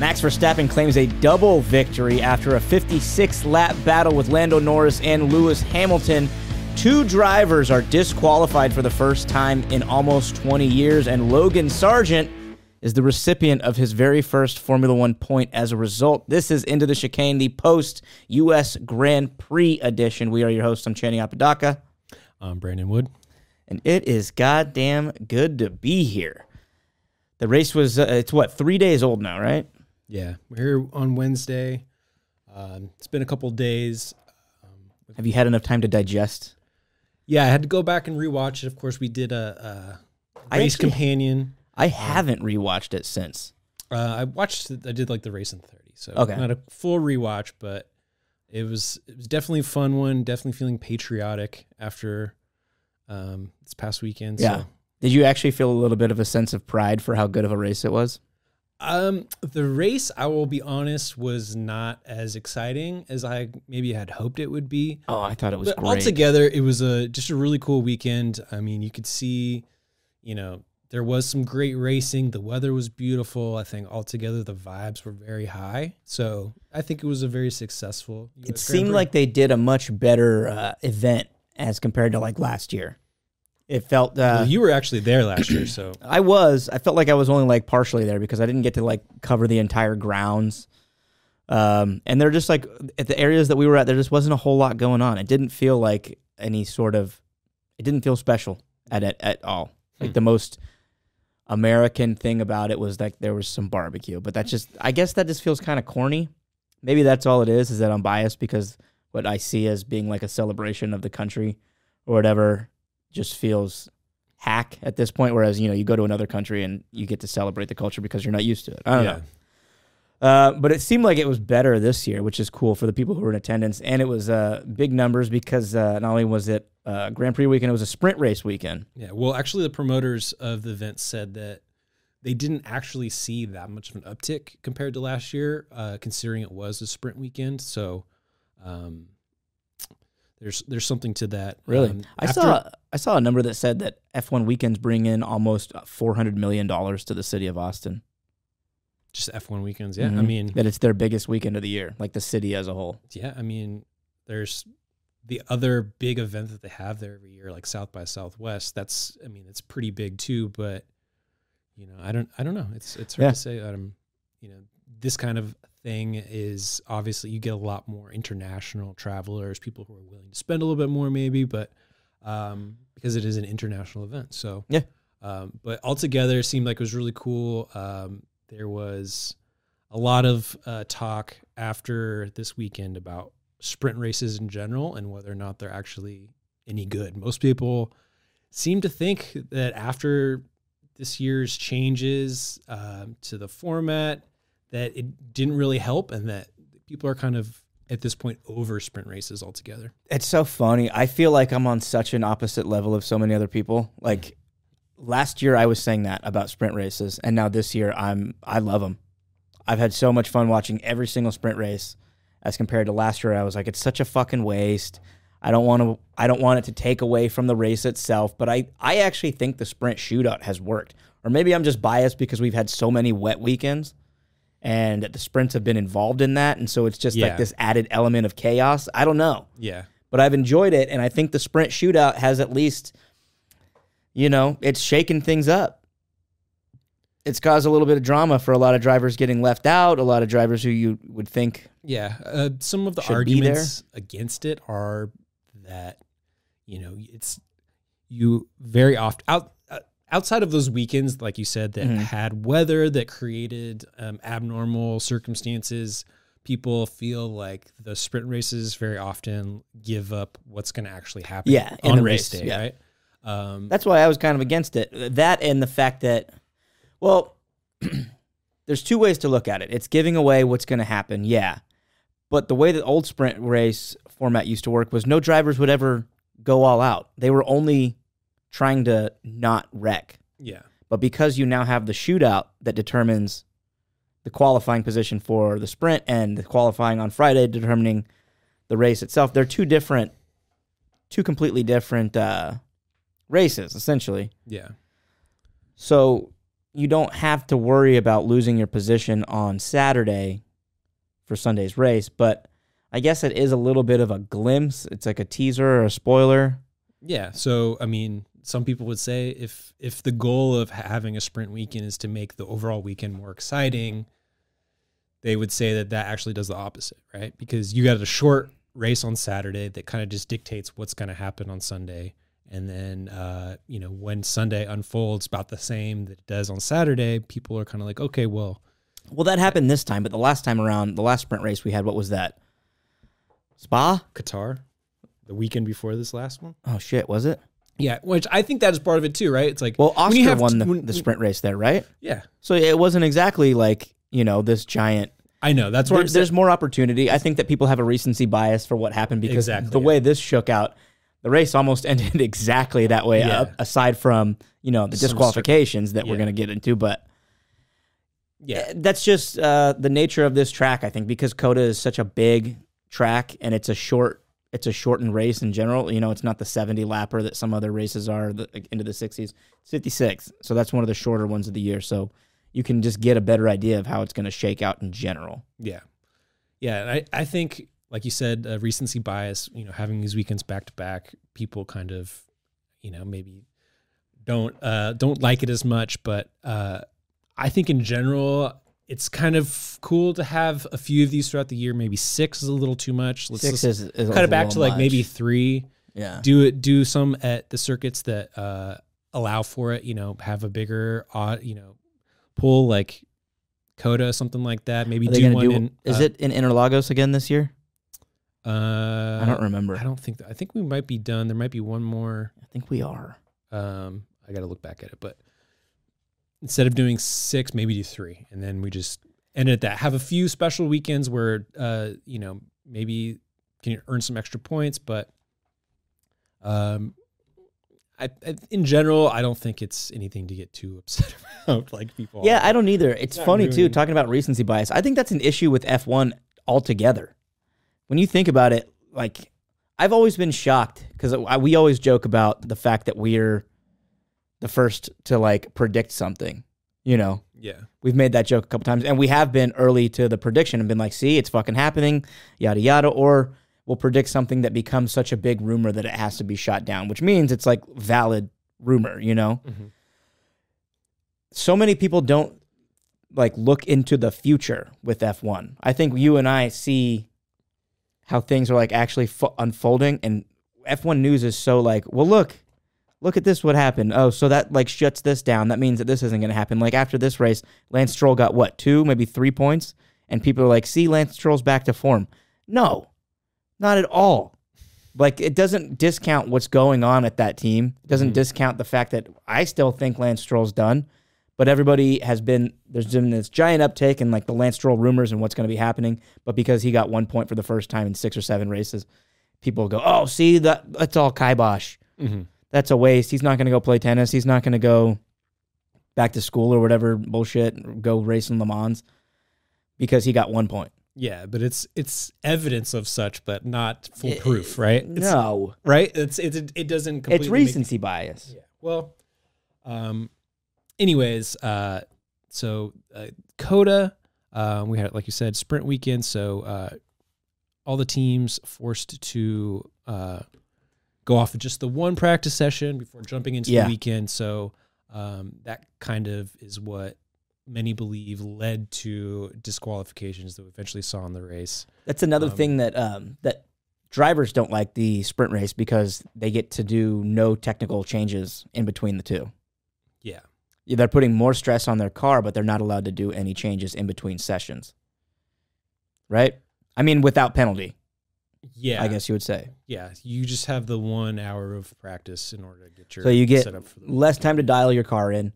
Max Verstappen claims a double victory after a 56-lap battle with Lando Norris and Lewis Hamilton. Two drivers are disqualified for the first time in almost 20 years, and Logan Sargeant is the recipient of his very first Formula One point as a result. This is Into the Chicane, the post-U.S. Grand Prix edition. We are your hosts. I'm Channing Apodaca. I'm Brandon Wood. And it is goddamn good to be here. The race was, it's what, 3 days old now, right? Yeah, we're here on Wednesday. It's been a couple days. Have you had enough time to digest? Yeah, I had to go back and rewatch it. Of course, we did a race companion. I haven't rewatched it since. I did like the race in 30, so okay. Not a full rewatch, but it was definitely a fun one. Definitely feeling patriotic after this past weekend. Yeah. So. Did you actually feel a little bit of a sense of pride for how good of a race it was? The race, I will be honest, was not as exciting as I maybe had hoped it would be. Oh, I thought it was great. Altogether, it was just a really cool weekend. I mean, you could see, you know, there was some great racing. The weather was beautiful. I think altogether the vibes were very high. So I think it was a very successful US Grand Prix. It seemed like they did a much better event as compared to like last year. It felt... well, you were actually there last year, so... I was. I felt like I was only like partially there because I didn't get to like cover the entire grounds. And they're just like... At the areas that we were at, there just wasn't a whole lot going on. It didn't feel like any sort of... It didn't feel special at all. Like the most... American thing about it was that there was some barbecue, but that's just, I guess that just feels kind of corny. Maybe that's all it is that I'm biased because what I see as being like a celebration of the country or whatever just feels hack at this point. Whereas, you know, you go to another country and you get to celebrate the culture because you're not used to it. I don't know. But it seemed like it was better this year, which is cool for the people who were in attendance. And it was big numbers because not only was it Grand Prix weekend, it was a sprint race weekend. Yeah, well, actually the promoters of the event said that they didn't actually see that much of an uptick compared to last year, considering it was a sprint weekend. So there's something to that. Really? I saw a number that said that F1 weekends bring in almost $400 million to the city of Austin. Just F1 weekends, yeah. I mean... That it's their biggest weekend of the year, like the city as a whole. Yeah, I mean, there's the other big event that they have there every year, like South by Southwest. That's, I mean, it's pretty big too, but, you know, I don't know. It's hard to say. You know, this kind of thing is, obviously, you get a lot more international travelers, people who are willing to spend a little bit more maybe, but because it is an international event, so... Yeah. But altogether, it seemed like it was really cool. There was a lot of talk after this weekend about sprint races in general and whether or not they're actually any good. Most people seem to think that after this year's changes to the format, that it didn't really help and that people are kind of at this point over sprint races altogether. It's so funny. I feel like I'm on such an opposite level of so many other people. Like, last year I was saying that about sprint races, and now this year I love them. I've had so much fun watching every single sprint race as compared to last year. I was like, it's such a fucking waste. I don't want it to take away from the race itself, but I actually think the sprint shootout has worked. Or maybe I'm just biased because we've had so many wet weekends and the sprints have been involved in that, and so it's just like this added element of chaos. I don't know. Yeah. But I've enjoyed it, and I think the sprint shootout has at least... You know, it's shaken things up. It's caused a little bit of drama for a lot of drivers getting left out, a lot of drivers who you would think. Yeah. Some of the arguments against it are that, you know, you very often outside of those weekends, like you said, that had weather that created abnormal circumstances. People feel like the sprint races very often give up what's going to actually happen on the race day, right? That's why I was kind of against it. That and the fact that, well, there's two ways to look at it. It's giving away what's going to happen, but the way the old sprint race format used to work was no drivers would ever go all out. They were only trying to not wreck. Yeah. But because you now have the shootout that determines the qualifying position for the sprint and the qualifying on Friday determining the race itself, they're two completely different races, essentially. Yeah. So you don't have to worry about losing your position on Saturday for Sunday's race, but I guess it is a little bit of a glimpse. It's like a teaser or a spoiler. Yeah, so, I mean, some people would say if the goal of having a sprint weekend is to make the overall weekend more exciting, they would say that that actually does the opposite, right? Because you got a short race on Saturday that kind of just dictates what's going to happen on Sunday. And then, you know, when Sunday unfolds about the same that it does on Saturday, people are kind of like, okay, well. Well, that happened this time, but the last time around, the last sprint race we had, what was that? Spa? Qatar? The weekend before this last one? Oh, shit, was it? Yeah, which I think that is part of it too, right? It's like, well, Oscar won the sprint race there, right? Yeah. So it wasn't exactly like, you know, this giant. I know, that's what I'm saying. There's more opportunity. I think that people have a recency bias for what happened because the way this shook out, the race almost ended exactly that way, aside from, you know, the disqualifications that we're going to get into. But yeah, that's just the nature of this track, I think, because COTA is such a big track and it's a short, it's a shortened race in general. You know, it's not the 70-lapper that some other races are into the 60s. It's 56, so that's one of the shorter ones of the year. So you can just get a better idea of how it's going to shake out in general. Yeah. Yeah, and I think, like you said, recency bias, you know, having these weekends back-to-back, people kind of, you know, maybe don't like it as much. But I think in general, it's kind of cool to have a few of these throughout the year. Maybe six is a little too much. Let's cut it back to like maybe three. Yeah. Do some at the circuits that allow for it, you know, have a bigger, you know, pool like COTA, something like that. Maybe do one in... Is it in Interlagos again this year? I don't remember. I don't think... I think we might be done. There might be one more. I think we are. I got to look back at it, but... Instead of doing six, maybe do three. And then we just end at that. Have a few special weekends where, you know, maybe can you earn some extra points. But I in general, I don't think it's anything to get too upset about. Like people. Yeah, I don't either. It's funny, too, talking about recency bias. I think that's an issue with F1 altogether. When you think about it, like, I've always been shocked because we always joke about the fact that we're the first to like predict something, you know? Yeah. We've made that joke a couple times and we have been early to the prediction and been like, see, it's fucking happening, yada, yada, or we'll predict something that becomes such a big rumor that it has to be shot down, which means it's like valid rumor, you know? Mm-hmm. So many people don't like look into the future with F1. I think you and I see how things are like actually unfolding and F1 news is so like, well, look at this, what happened. Oh, so that, like, shuts this down. That means that this isn't going to happen. Like, after this race, Lance Stroll got, what, 2, maybe 3 points? And people are like, see, Lance Stroll's back to form. No, not at all. Like, it doesn't discount what's going on at that team. It doesn't discount the fact that I still think Lance Stroll's done, but everybody has been, there's been this giant uptake in, like, the Lance Stroll rumors and what's going to be happening, but because he got 1 point for the first time in 6 or 7 races, people go, oh, see, that's all kibosh. Mm-hmm. That's a waste. He's not going to go play tennis. He's not going to go back to school or whatever bullshit, or go race in Le Mans because he got 1 point. Yeah, but it's evidence of such, but not foolproof, right? No. Right? It doesn't completely... It's recency bias. Yeah. Well, anyways, so COTA, we had, like you said, sprint weekend, so all the teams forced to... go off of just the one practice session before jumping into the weekend. So that kind of is what many believe led to disqualifications that we eventually saw in the race. That's another thing that that drivers don't like the sprint race because they get to do no technical changes in between the two. Yeah. They're putting more stress on their car, but they're not allowed to do any changes in between sessions. Right? I mean, without penalty. Yeah, I guess you would say. Yeah, you just have the 1 hour of practice in order to get your... So you get setup for less time to dial your car in,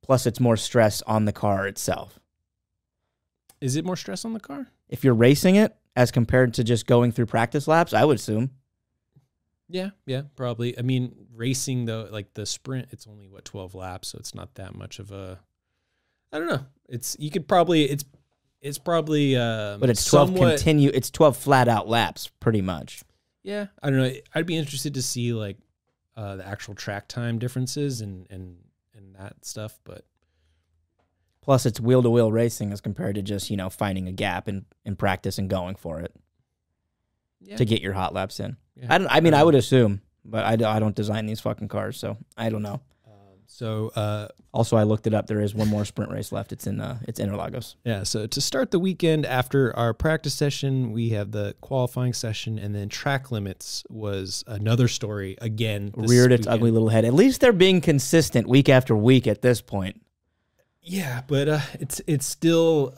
plus it's more stress on the car itself. Is it more stress on the car? If you're racing it, as compared to just going through practice laps, I would assume. Yeah, probably. I mean, racing, though, like the sprint, it's only, what, 12 laps, so it's not that much of a... I don't know. You could probably... It's probably, but it's 12 somewhat, It's 12 flat out laps, pretty much. Yeah, I don't know. I'd be interested to see like the actual track time differences and that stuff. But Plus, it's wheel-to-wheel racing as compared to just, you know, finding a gap in practice and going for it to get your hot laps in. Yeah. I mean, I would assume, but I don't design these fucking cars, so I don't know. Also, I looked it up. There is one more sprint race left. It's Interlagos. Yeah. So to start the weekend after our practice session, we have the qualifying session, and then track limits was another story again. Reared its ugly little head. At least they're being consistent week after week at this point. Yeah, but it's still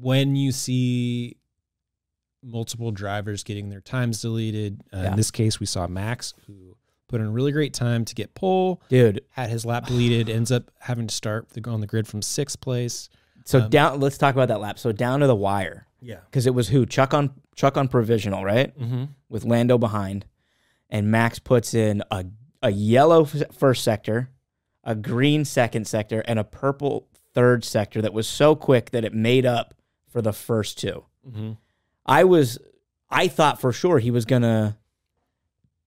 when you see multiple drivers getting their times deleted. In this case, we saw Max, who put in a really great time to get pole. Dude. Had his lap deleted, ends up having to start on the grid from 6th place. So down, let's talk about that lap. So down to the wire. Yeah. Because it was who? Chuck on provisional, right? Mm-hmm. With Lando behind. And Max puts in a yellow first sector, a green second sector, and a purple third sector that was so quick that it made up for the first two. Mm-hmm. I thought for sure he was going to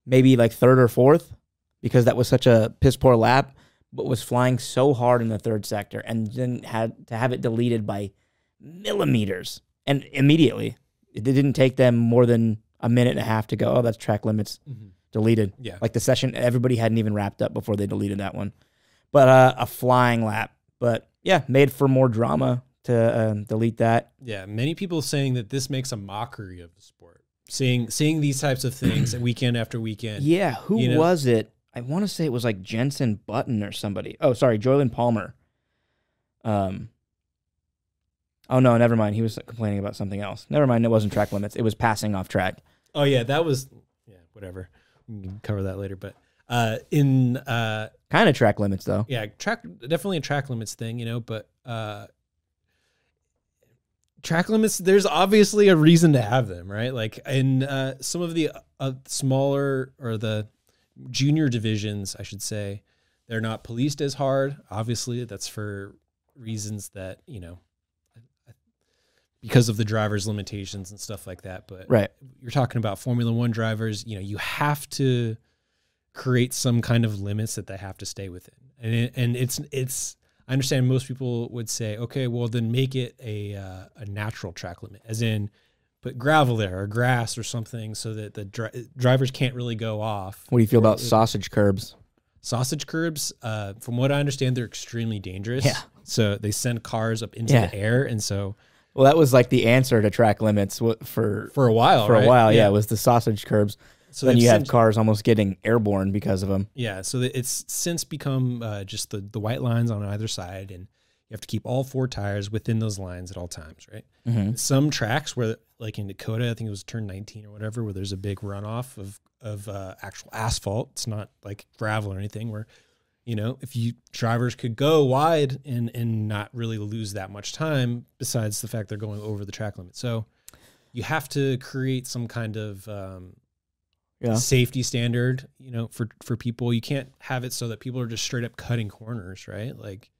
maybe like third or fourth, because that was such a piss poor lap, but was flying so hard in the third sector and then had to have it deleted by millimeters. And immediately, it didn't take them more than a minute and a half to go, oh, that's track limits deleted. Yeah. Like the session, everybody hadn't even wrapped up before they deleted that one. But a flying lap. But yeah, made for more drama to delete that. Yeah, many people saying that this makes a mockery of the sport. Seeing these types of things weekend after weekend. Yeah, who was it? I want to say it was like Jensen Button or somebody. Oh, sorry, Joylyn Palmer. Oh, no, never mind. He was complaining about something else. Never mind, it wasn't track limits. It was passing off track. Oh, yeah, that was... Yeah, whatever. We can cover that later, but... kind of track limits, though. Yeah, definitely a track limits thing, you know, but... track limits, there's obviously a reason to have them, right? Like in some of the smaller or the junior divisions, I should say, they're not policed as hard. Obviously, that's for reasons that, you know, because of the driver's limitations and stuff like that. But right. You're talking about Formula One drivers, you know, you have to create some kind of limits that they have to stay within. And it's I understand most people would say, okay, well, then make it a natural track limit, as in put gravel there or grass or something so that the drivers can't really go off. What do you feel about sausage curbs? Sausage curbs, from what I understand, they're extremely dangerous. Yeah. So they send cars up into the air. And so... Well, that was like the answer to track limits for a while, for right? a while, yeah, it was the sausage curbs. So then you have cars almost getting airborne because of them. Yeah, so it's since become just the white lines on either side, and you have to keep all four tires within those lines at all times, right? Mm-hmm. Some tracks where, like in Dakota, I think it was turn 19 or whatever, where there's a big runoff of actual asphalt. It's not like gravel or anything where, you know, if you drivers could go wide and not really lose that much time besides the fact they're going over the track limit. So you have to create some kind of... safety standard, you know, for people. You can't have it so that people are just straight up cutting corners, right? Like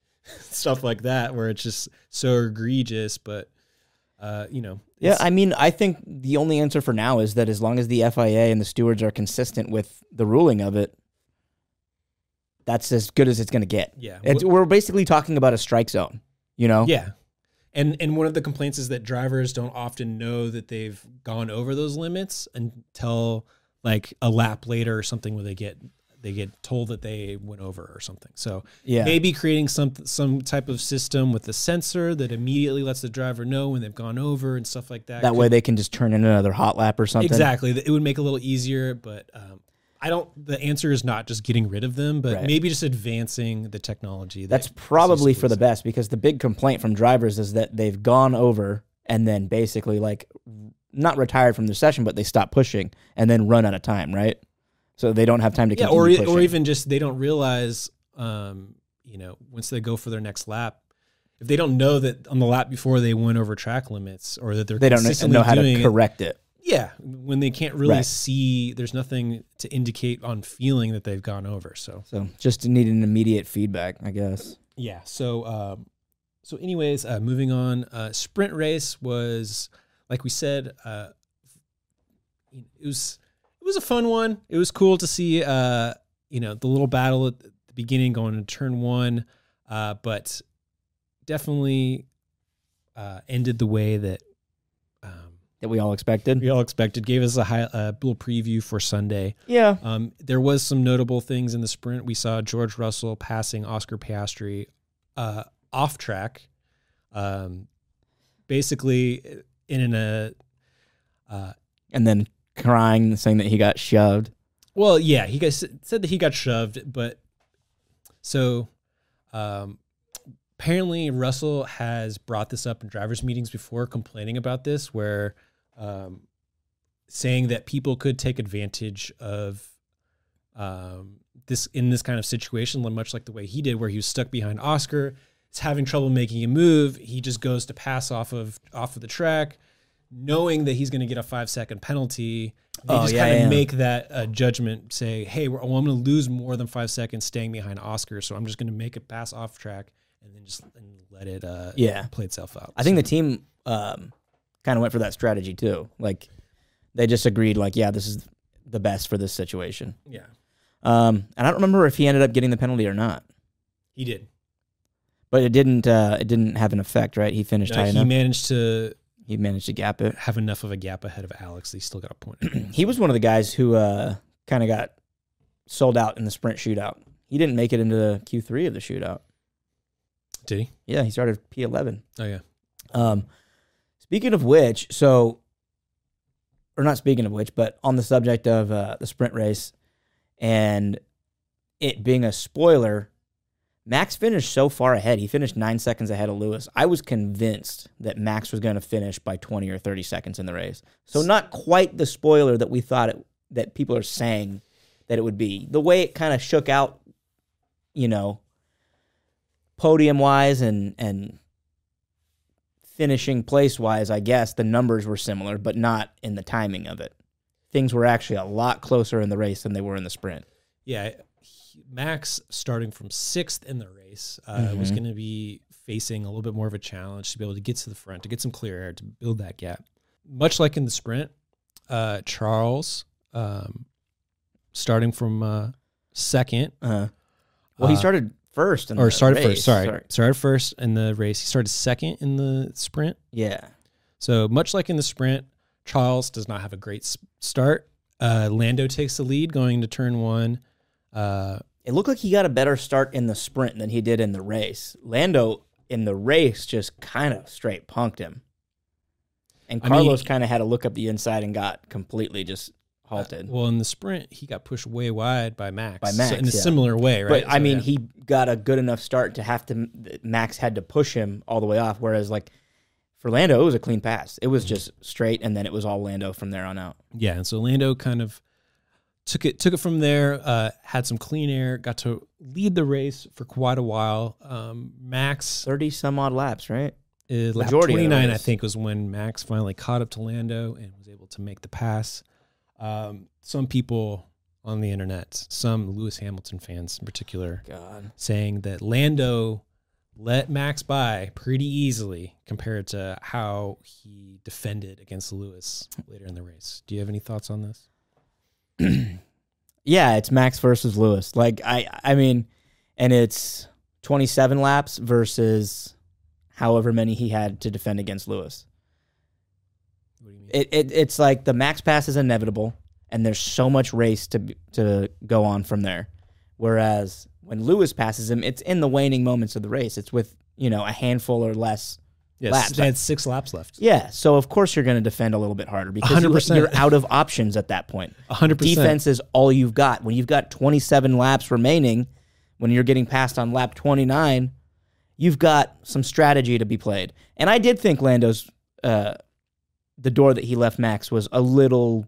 stuff like that where it's just so egregious, but, you know. Yeah, I mean, I think the only answer for now is that as long as the FIA and the stewards are consistent with the ruling of it, that's as good as it's going to get. Yeah. We're basically talking about a strike zone, you know? Yeah. And one of the complaints is that drivers don't often know that they've gone over those limits until... like a lap later or something where they get told that they went over or something. So maybe creating some type of system with a sensor that immediately lets the driver know when they've gone over and stuff like that. That way they can just turn in another hot lap or something. Exactly. It would make it a little easier, but the answer is not just getting rid of them, but maybe just advancing the technology. That's probably for the best, because the big complaint from drivers is that they've gone over and then basically like not retired from the session, but they stop pushing and then run out of time, right? So they don't have time to continue pushing. Or even just they don't realize, you know, once they go for their next lap, if they don't know that on the lap before they went over track limits or that they don't know how to correct it. Yeah, when they can't really see, there's nothing to indicate on feeling that they've gone over. So just need an immediate feedback, I guess. Yeah, so anyways, moving on. Sprint race was... Like we said, it was a fun one. It was cool to see, you know, the little battle at the beginning going into turn 1, but definitely ended the way that we all expected. We all expected. Gave us a little preview for Sunday. Yeah. There was some notable things in the sprint. We saw George Russell passing Oscar Piastri off track, basically in a and then crying, saying that he got shoved. Well, yeah, he said that he got shoved, but so apparently Russell has brought this up in drivers' meetings before, complaining about this, where saying that people could take advantage of this in this kind of situation, much like the way he did, where he was stuck behind Oscar. He's having trouble making a move. He just goes to pass off of the track, knowing that he's going to get a 5-second penalty. They just kind of make that judgment, say, hey, well, I'm going to lose more than 5 seconds staying behind Oscar, so I'm just going to make it pass off track and then just let it play itself out. I think the team kind of went for that strategy too. Like, they just agreed, like, yeah, this is the best for this situation. Yeah. And I don't remember if he ended up getting the penalty or not. He did. But it didn't have an effect, right? He finished high enough. He managed to gap it. Have enough of a gap ahead of Alex. He still got a point. He was one of the guys who kind of got sold out in the sprint shootout. He didn't make it into the Q3 of the shootout. Did he? Yeah, he started P11. Oh, yeah. Speaking of which, or not speaking of which, but on the subject of the sprint race and it being a spoiler, Max finished so far ahead. He finished 9 seconds ahead of Lewis. I was convinced that Max was going to finish by 20 or 30 seconds in the race. So not quite the spoiler that we thought that people are saying that it would be. The way it kind of shook out, you know, podium-wise and finishing place-wise, I guess, the numbers were similar, but not in the timing of it. Things were actually a lot closer in the race than they were in the sprint. Yeah, Max, starting from 6th in the race, was going to be facing a little bit more of a challenge to be able to get to the front, to get some clear air, to build that gap. Much like in the sprint, Charles, starting from 2nd. Well, he started first in the race. Or started first, sorry. Started first in the race. He started 2nd in the sprint. Yeah. So much like in the sprint, Charles does not have a great start. Lando takes the lead going to turn 1. It looked like he got a better start in the sprint than he did in the race. Lando in the race just kind of straight punked him. And Carlos kind of had to look up the inside and got completely just halted. Well, in the sprint, he got pushed way wide by Max. So in a similar way, right? But, he got a good enough start to Max had to push him all the way off, whereas, like, for Lando, it was a clean pass. It was just straight, and then it was all Lando from there on out. Yeah, and so Lando kind of took it from there, had some clean air, got to lead the race for quite a while. Max, 30-some-odd laps, right? Lap 29, I think, was when Max finally caught up to Lando and was able to make the pass. Some people on the internet, some Lewis Hamilton fans in particular, saying that Lando let Max by pretty easily compared to how he defended against Lewis later in the race. Do you have any thoughts on this? Yeah, it's Max versus Lewis. Like, I mean, and it's 27 laps versus however many he had to defend against Lewis. What do you mean? It's like the Max pass is inevitable, and there's so much race to go on from there. Whereas when Lewis passes him, it's in the waning moments of the race. It's with, you know, a handful or less. Yes, they had 6 laps left. Yeah, so of course you're going to defend a little bit harder because 100%. You're out of options at that point. 100%. Defense is all you've got. When you've got 27 laps remaining, when you're getting passed on lap 29, you've got some strategy to be played. And I did think Lando's, the door that he left Max was a little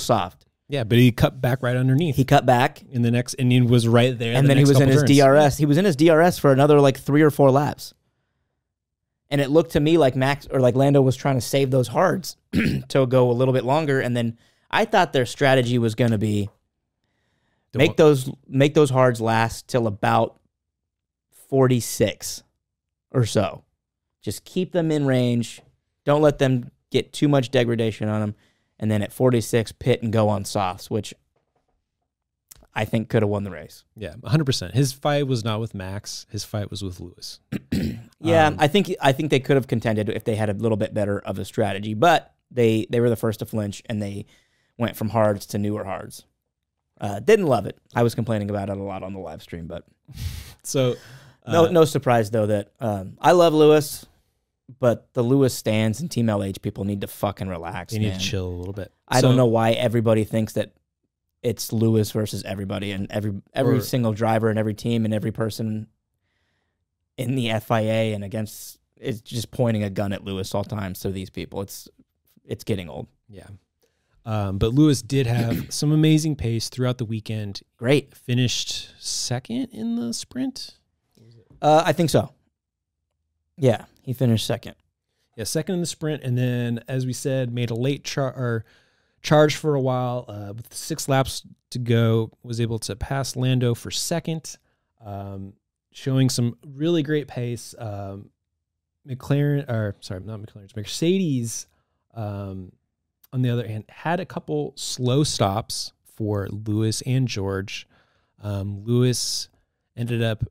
soft. Yeah, but he cut back right underneath. He cut back in the next, and he was right there. And then he was in his DRS. He was in his DRS for another like 3 or 4 laps. And it looked to me like Max or like Lando was trying to save those hards to go a little bit longer. And then I thought their strategy was going to be make those hards last till about 46 or so. Just keep them in range. Don't let them get too much degradation on them. And then at 46, pit and go on softs, which I think could have won the race. Yeah, 100%. His fight was not with Max. His fight was with Lewis. Yeah, I think they could have contended if they had a little bit better of a strategy, but they were the first to flinch, and they went from hards to newer hards. Didn't love it. I was complaining about it a lot on the live stream, but so no surprise though that I love Lewis, but the Lewis stands and Team LH people need to fucking relax. They need to chill a little bit. I don't know why everybody thinks that it's Lewis versus everybody and every single driver and every team and every person in the FIA and against it's just pointing a gun at Lewis all times. So these people, it's getting old. Yeah. But Lewis did have some amazing pace throughout the weekend. Great. Finished second in the sprint? I think so. Yeah, he finished second. Yeah, second in the sprint. And then, as we said, made a late charge for a while. With 6 laps to go, was able to pass Lando for second, showing some really great pace. Mercedes... on the other hand, had a couple slow stops for Lewis and George. Lewis ended up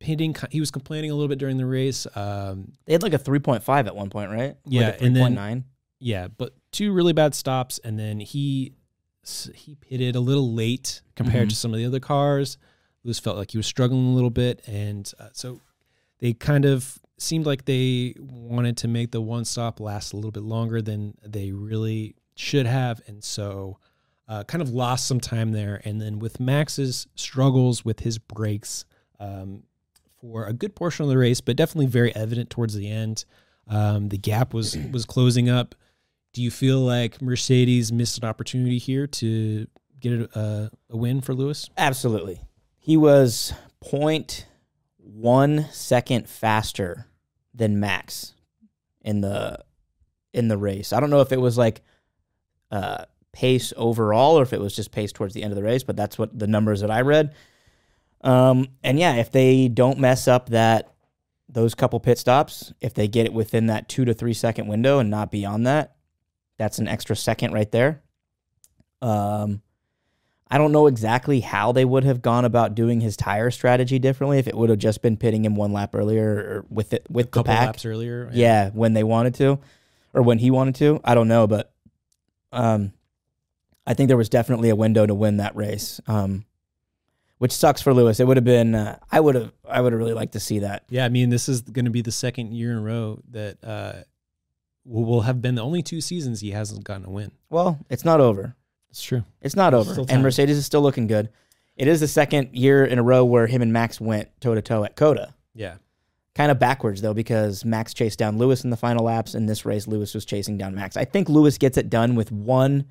pitting. He was complaining a little bit during the race. They had like a 3.5 at one point, right? Yeah, like a 3.9. Yeah, but 2 really bad stops, and then he pitted a little late compared to some of the other cars. Lewis felt like he was struggling a little bit, and so they kind of seemed like they wanted to make the one stop last a little bit longer than they really should have. And so kind of lost some time there. And then with Max's struggles with his brakes for a good portion of the race, but definitely very evident towards the end, the gap was closing up. Do you feel like Mercedes missed an opportunity here to get a win for Lewis? Absolutely. He was 0.1 second faster than Max in the race. I don't know if it was like pace overall or if it was just pace towards the end of the race, but that's what the numbers that I read. And yeah, if they don't mess up those couple pit stops, if they get it within that 2 to 3 second window and not beyond that, that's an extra second right there. I don't know exactly how they would have gone about doing his tire strategy differently if it would have just been pitting him 1 lap earlier or with the pack. A couple laps earlier. Yeah, when they wanted to or when he wanted to. I don't know, but I think there was definitely a window to win that race, which sucks for Lewis. It would have been I would have really liked to see that. Yeah, I mean, this is going to be the second year in a row that will have been the only 2 seasons he hasn't gotten a win. Well, it's not over. It's true. It's not over. And Mercedes is still looking good. It is the second year in a row where him and Max went toe-to-toe at COTA. Yeah. Kind of backwards, though, because Max chased down Lewis in the final laps. In this race, Lewis was chasing down Max. I think Lewis gets it done with 1,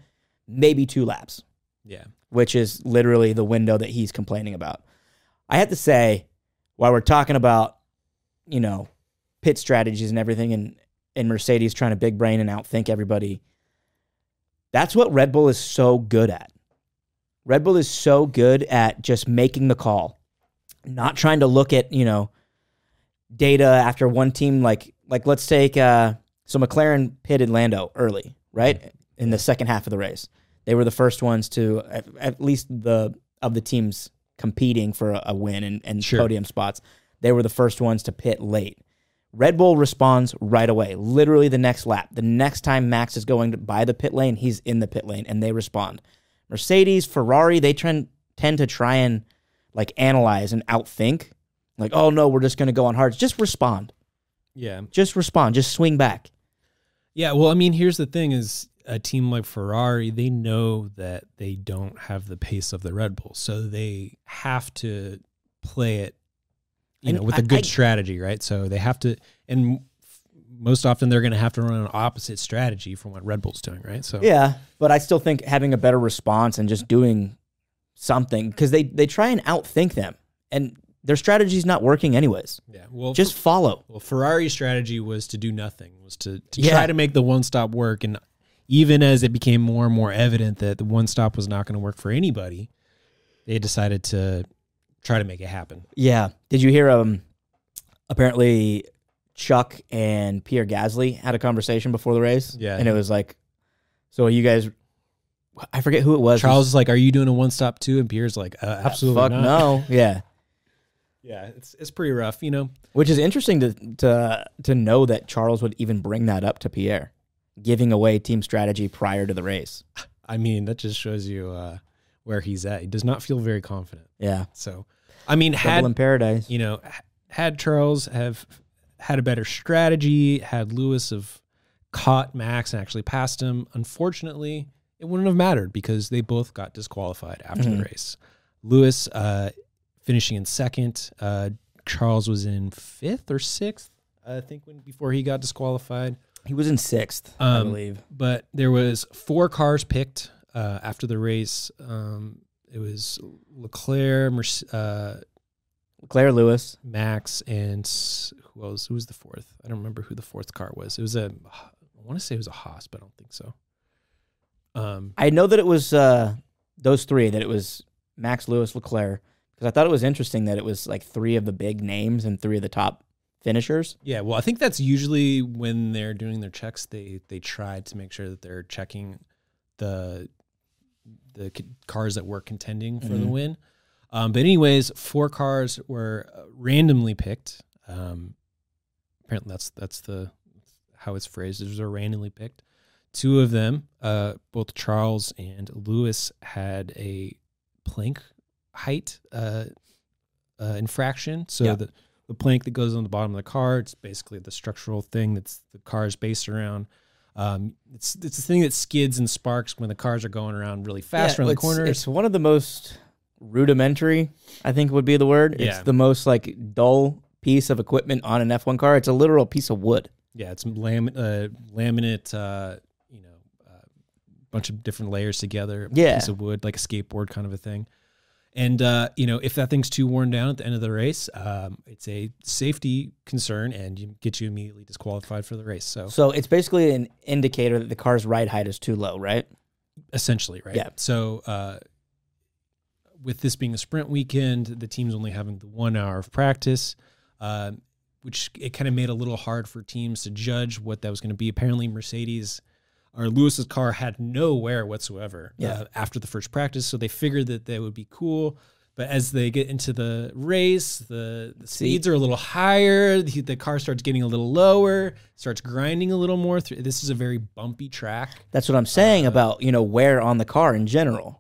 maybe 2 laps. Yeah. Which is literally the window that he's complaining about. I have to say, while we're talking about, you know, pit strategies and everything and Mercedes trying to big brain and outthink everybody, that's what Red Bull is so good at. Red Bull is so good at just making the call, not trying to look at, you know, data after one team. Like let's take, so McLaren pitted Lando early, right? In the second half of the race. They were the first ones to, at least of the teams competing for a win and podium spots, they were the first ones to pit late. Red Bull responds right away, literally the next lap. The next time Max is going by the pit lane, he's in the pit lane, and they respond. Mercedes, Ferrari, they tend to try and like analyze and outthink. Like, oh, no, we're just going to go on hards. Just respond. Yeah. Just respond. Just swing back. Yeah, well, I mean, here's the thing is a team like Ferrari, they know that they don't have the pace of the Red Bull, so they have to play it. You know, with a good strategy, right? So they have to, and most often they're going to have to run an opposite strategy from what Red Bull's doing, right? So yeah, but I still think having a better response and just doing something, because they try and outthink them, and their strategy's not working anyways. Yeah, well, just follow. Well, Ferrari's strategy was to do nothing, was to try to make the one stop work, and even as it became more and more evident that the one stop was not going to work for anybody, they decided to try to make it happen. Yeah. Did you hear, apparently Chuck and Pierre Gasly had a conversation before the race? Yeah. And it was like, so you guys, I forget who it was. Charles is like, are you doing a one-stop too? And Pierre's like, absolutely not. Fuck no. Yeah. Yeah, it's pretty rough, you know. Which is interesting to know that Charles would even bring that up to Pierre, giving away team strategy prior to the race. I mean, that just shows you where he's at. He does not feel very confident. Yeah. So, I mean, had in paradise, you know, had Charles have had a better strategy, had Lewis have caught Max and actually passed him, unfortunately, it wouldn't have mattered because they both got disqualified after the race. Lewis finishing in second. Charles was in fifth or sixth, I think, before he got disqualified. He was in sixth, I believe. But there was 4 cars picked after the race. It was Leclerc, Lewis, Max, and who else? Who was the fourth? I don't remember who the fourth car was. It was a, I want to say it was a Haas, but I don't think so. I know that it was those three. That it was Max, Lewis, Leclerc. Because I thought it was interesting that it was like 3 of the big names and 3 of the top finishers. Yeah, well, I think that's usually when they're doing their checks. They try to make sure that they're checking the cars that were contending for the win. But anyways, 4 cars were randomly picked. Apparently, that's how it's phrased. It was randomly picked. 2 of them, both Charles and Lewis, had a plank height infraction. So the plank that goes on the bottom of the car, it's basically the structural thing that's the car is based around. It's the thing that skids and sparks when the cars are going around really fast around the corners. It's one of the most rudimentary, I think would be the word. Yeah. It's the most like dull piece of equipment on an F1 car. It's a literal piece of wood. Yeah, it's laminate, you know, bunch of different layers together. Yeah. Piece of wood, like a skateboard kind of a thing. And, you know, if that thing's too worn down at the end of the race, it's a safety concern and you get you immediately disqualified for the race. So it's basically an indicator that the car's ride height is too low, right? Essentially, right? Yeah. So with this being a sprint weekend, the team's only having the 1 hour of practice, which it kind of made a little hard for teams to judge what that was going to be. Apparently Mercedes or Lewis's car had no wear whatsoever after the first practice, so they figured that they would be cool. But as they get into the race, the speeds are a little higher. The car starts getting a little lower, starts grinding a little more. This is a very bumpy track. That's what I'm saying about, you know, wear on the car in general.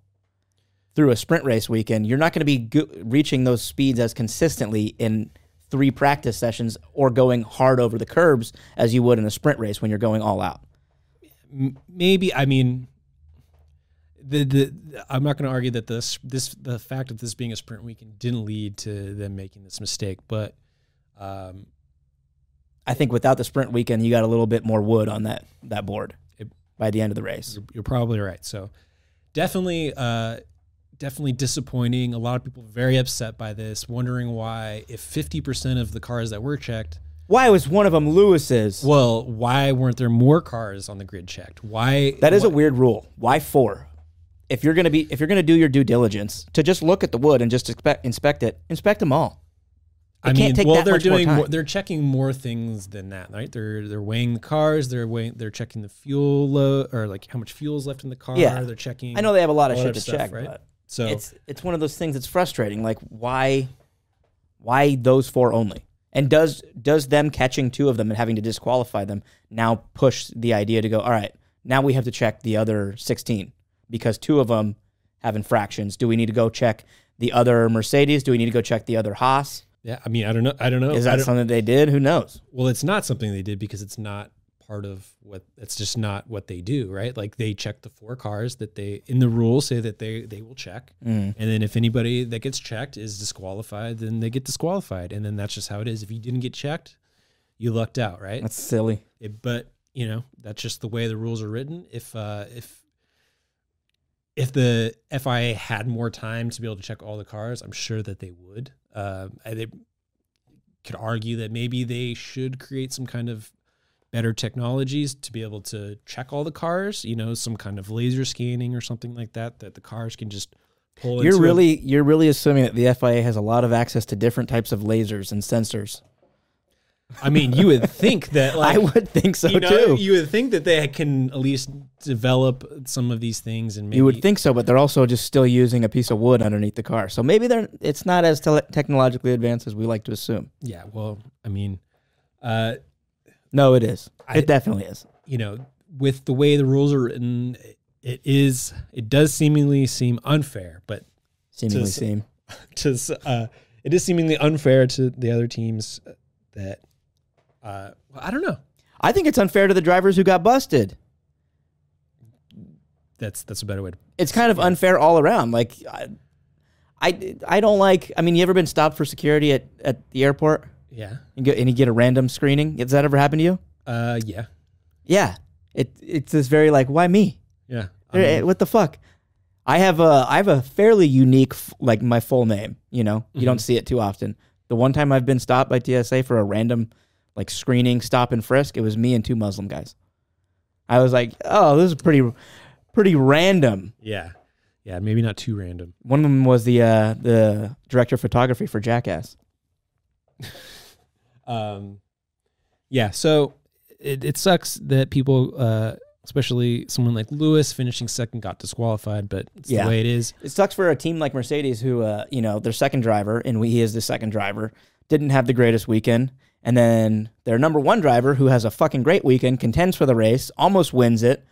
Through a sprint race weekend, you're not going to be reaching those speeds as consistently in 3 practice sessions or going hard over the curbs as you would in a sprint race when you're going all out. Maybe, I mean, I'm not going to argue that the fact of this being a sprint weekend didn't lead to them making this mistake, but I think without the sprint weekend, you got a little bit more wood on that board by the end of the race. You're probably right. So definitely, definitely disappointing. A lot of people very upset by this, wondering why, if 50% of the cars that were checked. Why was one of them Lewis's? Well, why weren't there more cars on the grid checked? Why? That is a weird rule. Why 4? If you're gonna do your due diligence, to just look at the wood and just inspect it, inspect them all. I mean, well, they're doing more, they're checking more things than that, right? They're weighing the cars, they're checking the fuel load or like how much fuel is left in the car. Yeah. They're checking. I know they have a lot of shit to check, right? But so it's one of those things that's frustrating. Like why those 4 only? And does them catching 2 of them and having to disqualify them now push the idea to go, all right, now we have to check the other 16 because 2 of them have infractions. Do we need to go check the other Mercedes? Do we need to go check the other Haas? Yeah, I mean, I don't know. Is that something they did? Who knows? Well, it's not something they did because it's not part of what, it's just not what they do, right? Like they check the 4 cars that they, in the rules say that they will check. And then if anybody that gets checked is disqualified, then they get disqualified. And then that's just how it is. If you didn't get checked, you lucked out, right? That's silly. But you know, that's just the way the rules are written. If the FIA had more time to be able to check all the cars, I'm sure that they would. They could argue that maybe they should create some kind of better technologies to be able to check all the cars, you know, some kind of laser scanning or something like that, that the cars can just pull into. You're really assuming that the FIA has a lot of access to different types of lasers and sensors. I mean, you would think that. Like, I would think so, too. You would think that they can at least develop some of these things, and maybe you would think so. But they're also just still using a piece of wood underneath the car, so maybe they're it's not as technologically advanced as we like to assume. Yeah. Well, I mean, no, it is. It definitely is. You know, with the way the rules are written, it is. It does seemingly seem unfair, but it is seemingly unfair to the other teams that. I don't know. I think it's unfair to the drivers who got busted. That's a better way. It's kind of unfair all around. Like, I don't like. I mean, you ever been stopped for security at the airport? Yeah. And you get a random screening. Has that ever happened to you? Yeah. Yeah. It's this very like, why me? Yeah. I mean, what the fuck? I have a fairly unique, like, my full name. You know, you don't see it too often. The one time I've been stopped by TSA for a random, like, screening, stop and frisk, it was me and two Muslim guys. I was like, oh, this is pretty random. Yeah. Yeah, maybe not too random. One of them was the director of photography for Jackass. Yeah, so it sucks that people, especially someone like Lewis finishing second, got disqualified, but it's the way it is. It sucks for a team like Mercedes who, you know, their second driver, and he is the second driver, didn't have the greatest weekend. And then their number one driver, who has a fucking great weekend, contends for the race, almost wins it,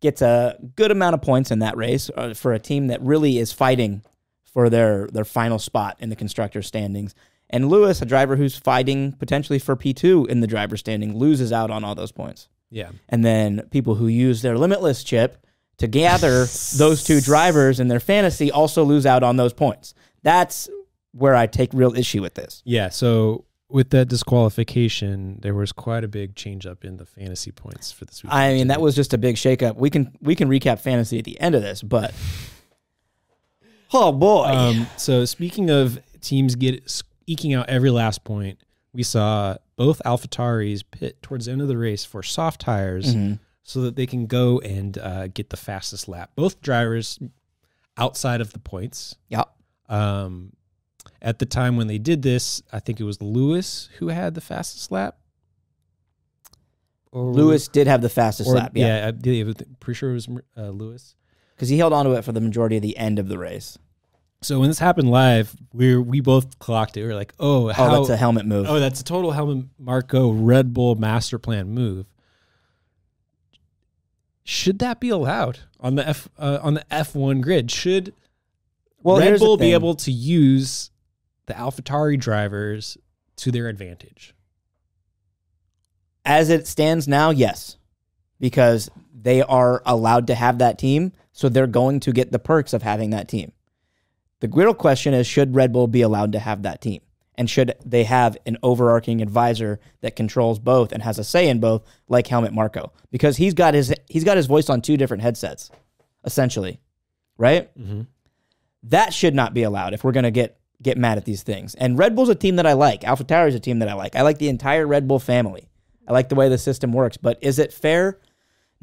gets a good amount of points in that race for a team that really is fighting for their final spot in the constructor standings. And Lewis, a driver who's fighting potentially for P2 in the driver standing, loses out on all those points. Yeah. And then people who use their limitless chip to gather those two drivers in their fantasy also lose out on those points. That's where I take real issue with this. Yeah, so with that disqualification, there was quite a big change up in the fantasy points for this weekend. I mean, that was just a big shakeup. We can recap fantasy at the end of this, but oh boy. So speaking of teams eking out every last point, we saw both AlphaTauris pit towards the end of the race for soft tires so that they can go and get the fastest lap. Both drivers outside of the points. Yeah. At the time when they did this, I think it was Lewis who had the fastest lap. Or Lewis did have the fastest lap, yeah. Yeah, I'm pretty sure it was Lewis. Because he held on to it for the majority of the end of the race. So when this happened live, we both clocked it. We were like, oh, that's a helmet move. Oh, that's a total Helmut Marko Red Bull master plan move. Should that be allowed on the F1 grid? Should Red Bull be able to use the AlphaTauri drivers to their advantage? As it stands now, yes. Because they are allowed to have that team, so they're going to get the perks of having that team. The real question is, should Red Bull be allowed to have that team? And should they have an overarching advisor that controls both and has a say in both, like Helmut Marko? Because he's got his voice on two different headsets, essentially. Right? Mm-hmm. That should not be allowed if we're going to get mad at these things. And Red Bull's a team that I like. AlphaTauri is a team that I like. I like the entire Red Bull family. I like the way the system works. But is it fair?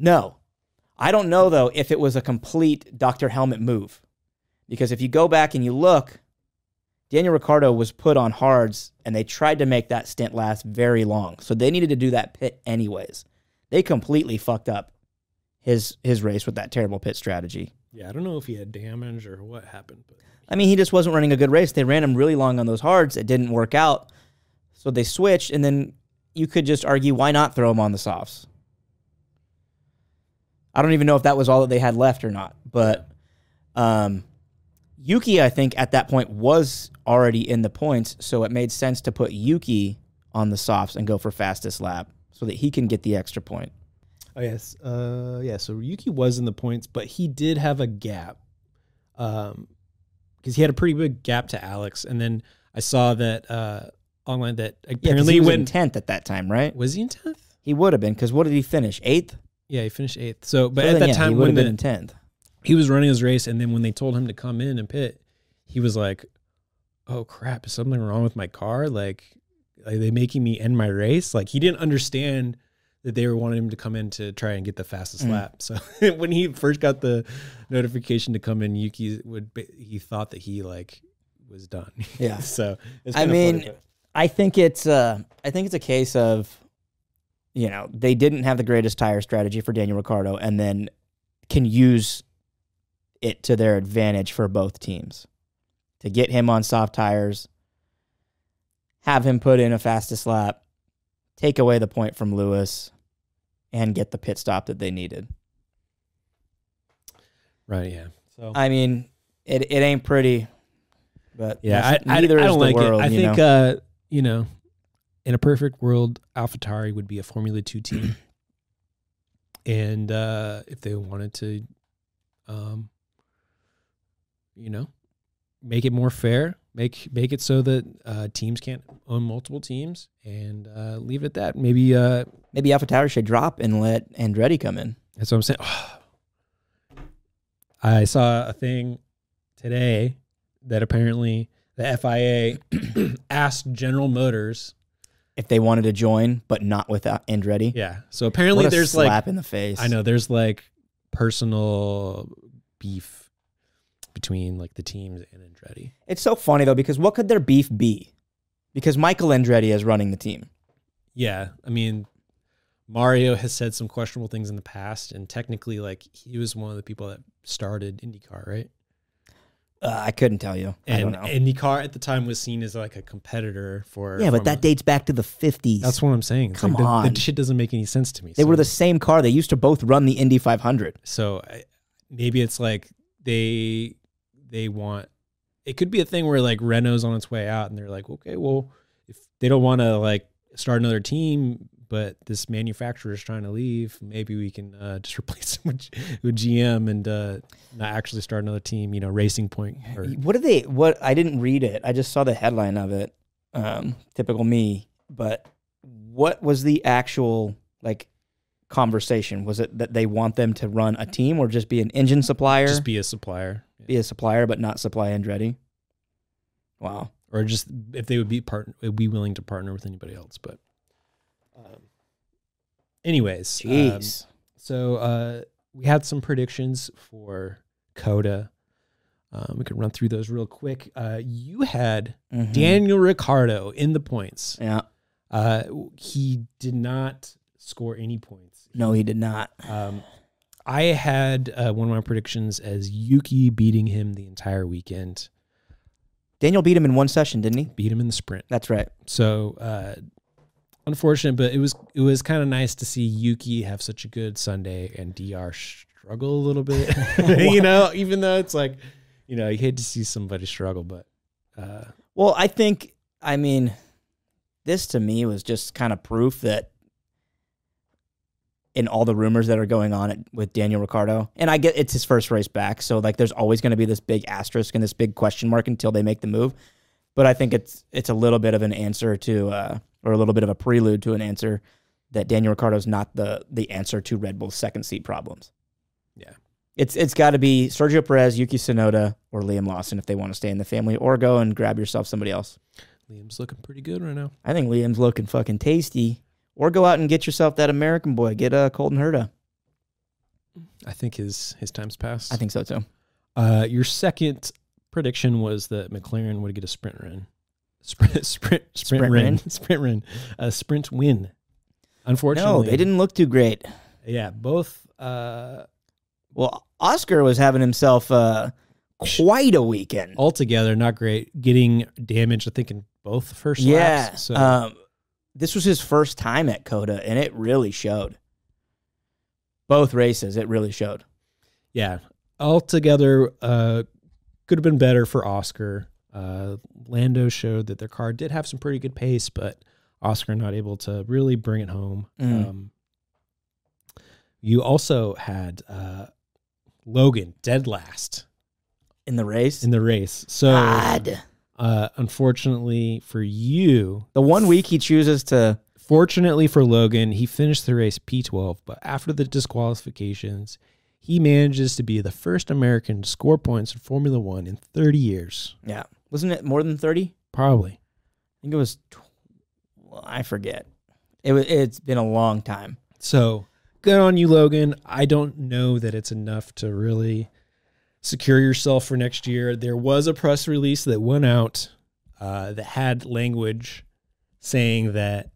No. I don't know, though, if it was a complete Dr. Helmet move. Because if you go back and you look, Daniel Ricciardo was put on hards, and they tried to make that stint last very long. So they needed to do that pit anyways. They completely fucked up his race with that terrible pit strategy. Yeah, I don't know if he had damage or what happened. But I mean, he just wasn't running a good race. They ran him really long on those hards. It didn't work out. So they switched, and then you could just argue, why not throw him on the softs? I don't even know if that was all that they had left or not. But Yuki, I think, at that point was already in the points, so it made sense to put Yuki on the softs and go for fastest lap so that he can get the extra point. Oh, yes. Yeah, so Yuki was in the points, but he did have a gap because he had a pretty big gap to Alex. And then I saw that online that apparently he was in 10th at that time, right? Was he in 10th? He would have been, because what did he finish, 8th? Yeah, he finished 8th. So, but at that time, he would have been in 10th. He was running his race, and then when they told him to come in and pit, he was like, oh, crap, is something wrong with my car? Like, are they making me end my race? Like, he didn't understand that they were wanting him to come in to try and get the fastest lap. So when he first got the notification to come in, Yuki he thought that he like was done. Yeah. So it's I mean, I think it's a case of, you know, they didn't have the greatest tire strategy for Daniel Ricciardo, and then can use it to their advantage for both teams to get him on soft tires, have him put in a fastest lap, take away the point from Lewis, and get the pit stop that they needed. Right. Yeah. So I mean, it ain't pretty, but yeah, neither is the world. I think you know, in a perfect world, AlphaTauri would be a Formula 2 team, and if they wanted to, you know, make it more fair, make it so that teams can't own multiple teams, and leave it at that. Maybe maybe AlphaTauri should drop and let Andretti come in. That's what I'm saying. Oh. I saw a thing today that apparently the FIA asked General Motors if they wanted to join, but not without Andretti. Yeah. So apparently there's slap, like, slap in the face. I know there's like personal beef between like the teams and Andretti. It's so funny though, because what could their beef be? Because Michael Andretti is running the team. Yeah. I mean, Mario has said some questionable things in the past, and technically, like, he was one of the people that started IndyCar, right? I couldn't tell you. And I don't know. IndyCar at the time was seen as like a competitor for... Yeah, but that dates back to the 50s. That's what I'm saying. It's Come on. That shit doesn't make any sense to me. They were the same car. They used to both run the Indy 500. So maybe it's like they want... It could be a thing where like Renault's on its way out, and they're like, okay, well, if they don't want to like start another team, but this manufacturer is trying to leave, maybe we can just replace him with GM and not actually start another team, you know, Racing Point. Or what I didn't read it. I just saw the headline of it. Typical me. But what was the actual like conversation? Was it that they want them to run a team or just be an engine supplier? Just be a supplier. Yeah. Be a supplier, but not supply Andretti. Wow. Or just if they would be willing to partner with anybody else, but anyways, so we had some predictions for COTA. We could run through those real quick. You had Daniel Ricciardo in the points. Yeah. He did not score any points. No, he did not. I had one of my predictions as Yuki beating him the entire weekend. Daniel beat him in one session, didn't he? Beat him in the sprint. That's right. So, unfortunate, but it was kind of nice to see Yuki have such a good Sunday and DR struggle a little bit. You know, even though it's like, you know, you hate to see somebody struggle, but well, I mean this to me was just kind of proof that in all the rumors that are going on with Daniel Ricciardo, and I get it's his first race back, so like there's always going to be this big asterisk and this big question mark until they make the move. But I think it's a little bit of an answer to, or a little bit of a prelude to an answer, that Daniel Ricciardo's not the answer to Red Bull's second seat problems. Yeah. It's got to be Sergio Perez, Yuki Tsunoda, or Liam Lawson if they want to stay in the family, or go and grab yourself somebody else. Liam's looking pretty good right now. I think Liam's looking fucking tasty. Or go out and get yourself that American boy. Get Colton Herta. I think his time's passed. I think so too. Your second prediction was that McLaren would get a sprint win. Unfortunately, no, they didn't look too great. Yeah, both. Well, Oscar was having himself quite a weekend altogether. Not great, getting damaged. I think in both the first laps. So. This was his first time at COTA, and it really showed. Both races, it really showed. Yeah, altogether. Could have been better for Oscar. Lando showed that their car did have some pretty good pace, but Oscar not able to really bring it home. You also had Logan dead last. In the race? In the race. So, God. Unfortunately for you... The 1 week he chooses to... Fortunately for Logan, he finished the race P12, but after the disqualifications... He manages to be the first American to score points in Formula One in 30 years. Yeah. Wasn't it more than 30? Probably. I think it was, I forget. It's been a long time. So good on you, Logan. I don't know that it's enough to really secure yourself for next year. There was a press release that went out that had language saying that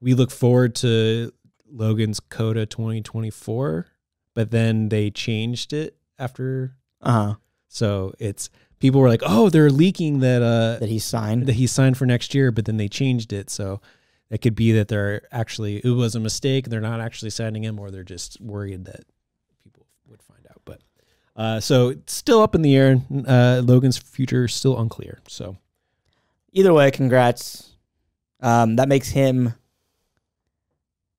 we look forward to Logan's COTA 2024, but then they changed it after. So it's, people were like, oh, they're leaking that that he signed for next year, but then they changed it. So it could be that they're actually, it was a mistake, and they're not actually signing him, or they're just worried that people would find out. But so it's still up in the air. Logan's future is still unclear. So either way, congrats. That makes him,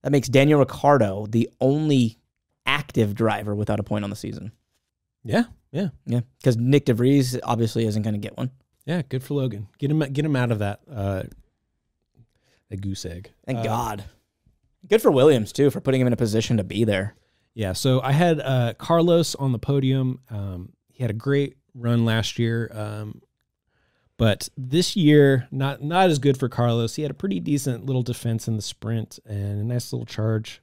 that makes Daniel Ricciardo the only active driver without a point on the season. Yeah, yeah, yeah. Because Nick DeVries obviously isn't going to get one. Yeah, good for Logan. Get him out of that that goose egg. Thank God. Good for Williams too, for putting him in a position to be there. Yeah. So I had Carlos on the podium. He had a great run last year, but this year not as good for Carlos. He had a pretty decent little defense in the sprint and a nice little charge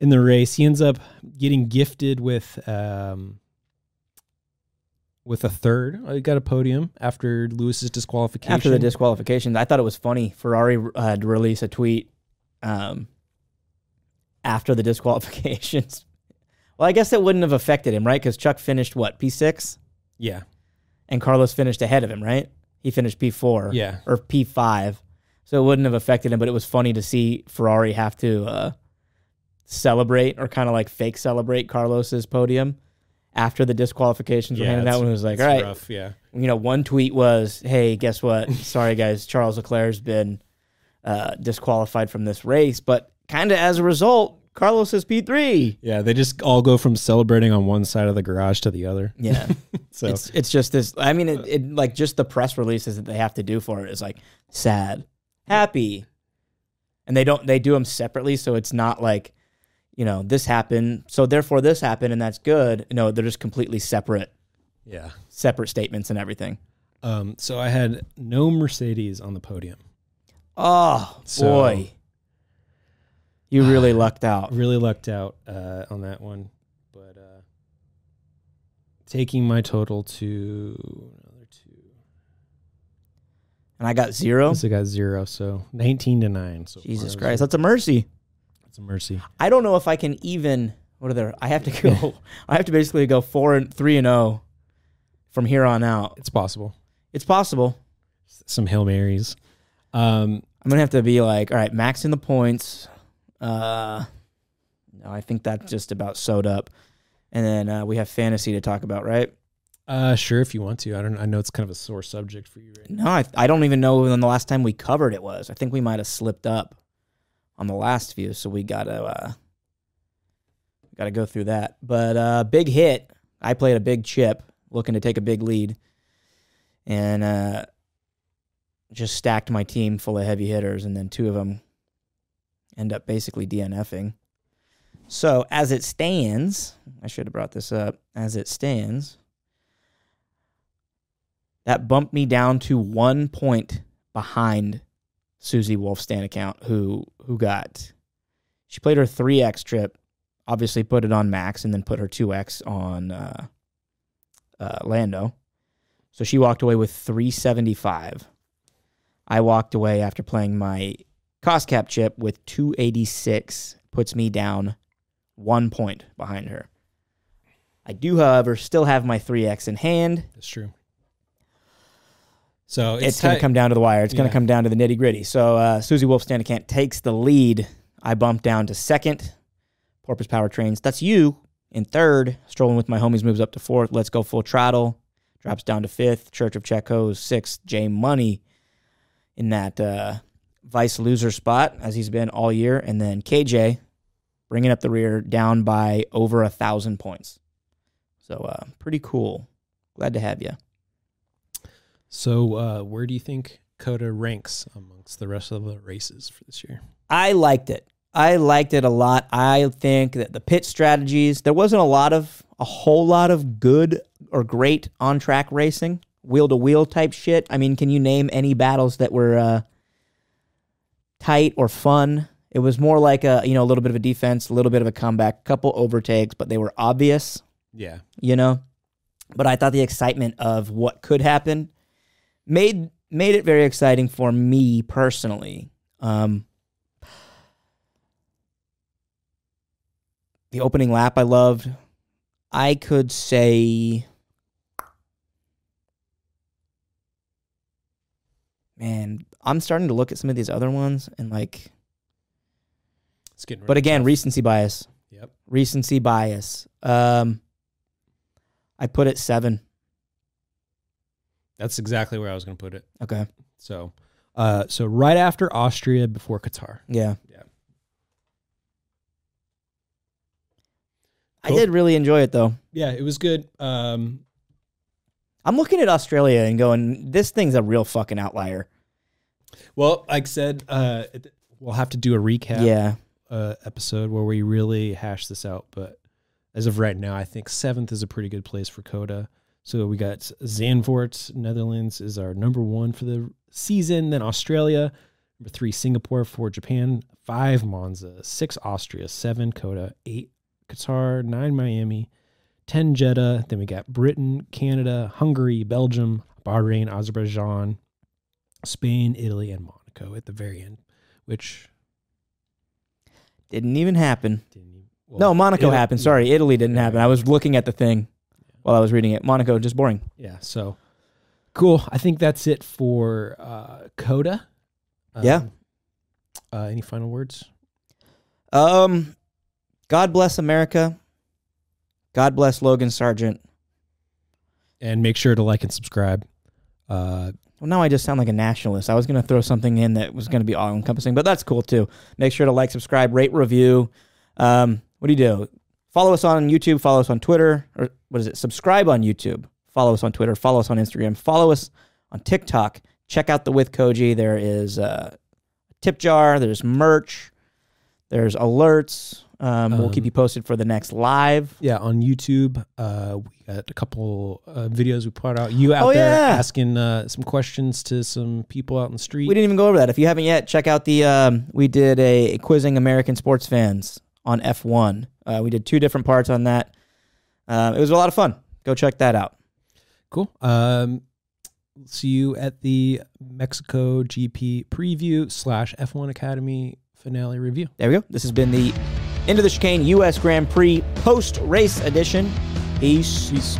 in the race. He ends up getting gifted with a third. I got a podium after Lewis's disqualification. After the disqualification, I thought it was funny. Ferrari had released a tweet after the disqualifications. Well, I guess it wouldn't have affected him, right? Because Chuck finished, what, P6? Yeah. And Carlos finished ahead of him, right? He finished P4. Yeah. Or P5. So it wouldn't have affected him, but it was funny to see Ferrari have to celebrate, or kind of like fake celebrate Carlos's podium after the disqualifications were handed out. One was like, all right, rough, yeah. You know, one tweet was, hey, guess what? Sorry, guys, Charles Leclerc's been disqualified from this race, but kind of as a result, Carlos is P3. Yeah, they just all go from celebrating on one side of the garage to the other. Yeah. So it's just this, I mean, it like just the press releases that they have to do for it is like sad, happy. And they do them separately, so it's not like, you know, this happened, so therefore this happened, and that's good. No, they're just completely separate. Yeah. Separate statements and everything. So I had no Mercedes on the podium. Oh, so, boy. You really lucked out. Really lucked out on that one. But taking my total to another two. And I got zero? Yes, I got zero, so 19-9. So Jesus Christ, that's a mercy. It's a mercy. I don't know if I can even. What are there? I have to go. I have to basically go 4-3-0 from here on out. It's possible. It's possible. Some Hail Marys. I'm gonna have to be like, all right, Max in the points. No, I think that's just about sewed up. And then we have fantasy to talk about, right? Sure, if you want to. I don't. I know it's kind of a sore subject for you, right? No, I don't even know when the last time we covered it was. I think we might have slipped up on the last few, so we gotta go through that. But big hit. I played a big chip, looking to take a big lead, and just stacked my team full of heavy hitters, and then two of them end up basically DNFing. So as it stands, I should have brought this up. As it stands, that bumped me down to 1 point behind Susie Wolf's stand account, who got, she played her 3X trip, obviously put it on Max, and then put her 2X on Lando. So she walked away with 375. I walked away after playing my cost cap chip with 286, puts me down 1 point behind her. I do, however, still have my 3X in hand. That's true. So it's going to come down to the wire. It's going to come down to the nitty-gritty. So Susie Wolf Standicant takes the lead. I bump down to second. Porpoise Power Trains, that's you, in third. Strolling with my homies moves up to fourth. Let's Go Full Throttle drops down to fifth. Church of Checo's sixth. J Money in that vice loser spot, as he's been all year. And then KJ bringing up the rear, down by over 1,000 points. So pretty cool. Glad to have you. So where do you think COTA ranks amongst the rest of the races for this year? I liked it. I liked it a lot. I think that the pit strategies, there wasn't a whole lot of good or great on-track racing, wheel-to-wheel type shit. I mean, can you name any battles that were tight or fun? It was more like a little bit of a defense, a little bit of a comeback, couple overtakes, but they were obvious. Yeah. You know? But I thought the excitement of what could happen made made it very exciting for me personally. The opening lap I loved. I could say, man, I'm starting to look at some of these other ones and like, it's getting really but again, tough. Recency bias. Yep. Recency bias. I put it 7. That's exactly where I was going to put it. Okay. So, so right after Austria, before Qatar. Yeah. Yeah. Cool. I did really enjoy it though. Yeah, it was good. I'm looking at Australia and going, this thing's a real fucking outlier. Well, like I said, we'll have to do a recap episode where we really hash this out. But as of right now, I think 7th is a pretty good place for COTA. So we got Zandvoort, Netherlands is our number 1 for the season. Then Australia, number 3, Singapore, 4, Japan, 5, Monza, 6, Austria, 7, COTA, 8, Qatar, 9, Miami, 10, Jeddah. Then we got Britain, Canada, Hungary, Belgium, Bahrain, Azerbaijan, Spain, Italy, and Monaco at the very end, which didn't even happen. Well, no, Monaco happened. Sorry, Italy didn't happen. I was looking at the thing while I was reading it. Monaco, just boring. Yeah, so cool. I think that's it for COTA. Any final words? God bless America. God bless Logan Sargeant. And make sure to like and subscribe. Well, now I just sound like a nationalist. I was going to throw something in that was going to be all-encompassing, but that's cool, too. Make sure to like, subscribe, rate, review. What do? Follow us on YouTube. Follow us on Twitter. Or what is it? Subscribe on YouTube. Follow us on Twitter. Follow us on Instagram. Follow us on TikTok. Check out the With Koji. There is a tip jar. There's merch. There's alerts. We'll keep you posted for the next live. Yeah, on YouTube, we got a couple videos we put out. You out there asking some questions to some people out in the street. We didn't even go over that. If you haven't yet, check out the, we did a quizzing American sports fans on F1. We did 2 different parts on that. It was a lot of fun. Go check that out. Cool. See you at the Mexico GP preview / F1 Academy finale review. There we go. This has been the Into the Chicane US Grand Prix post-race edition. Peace.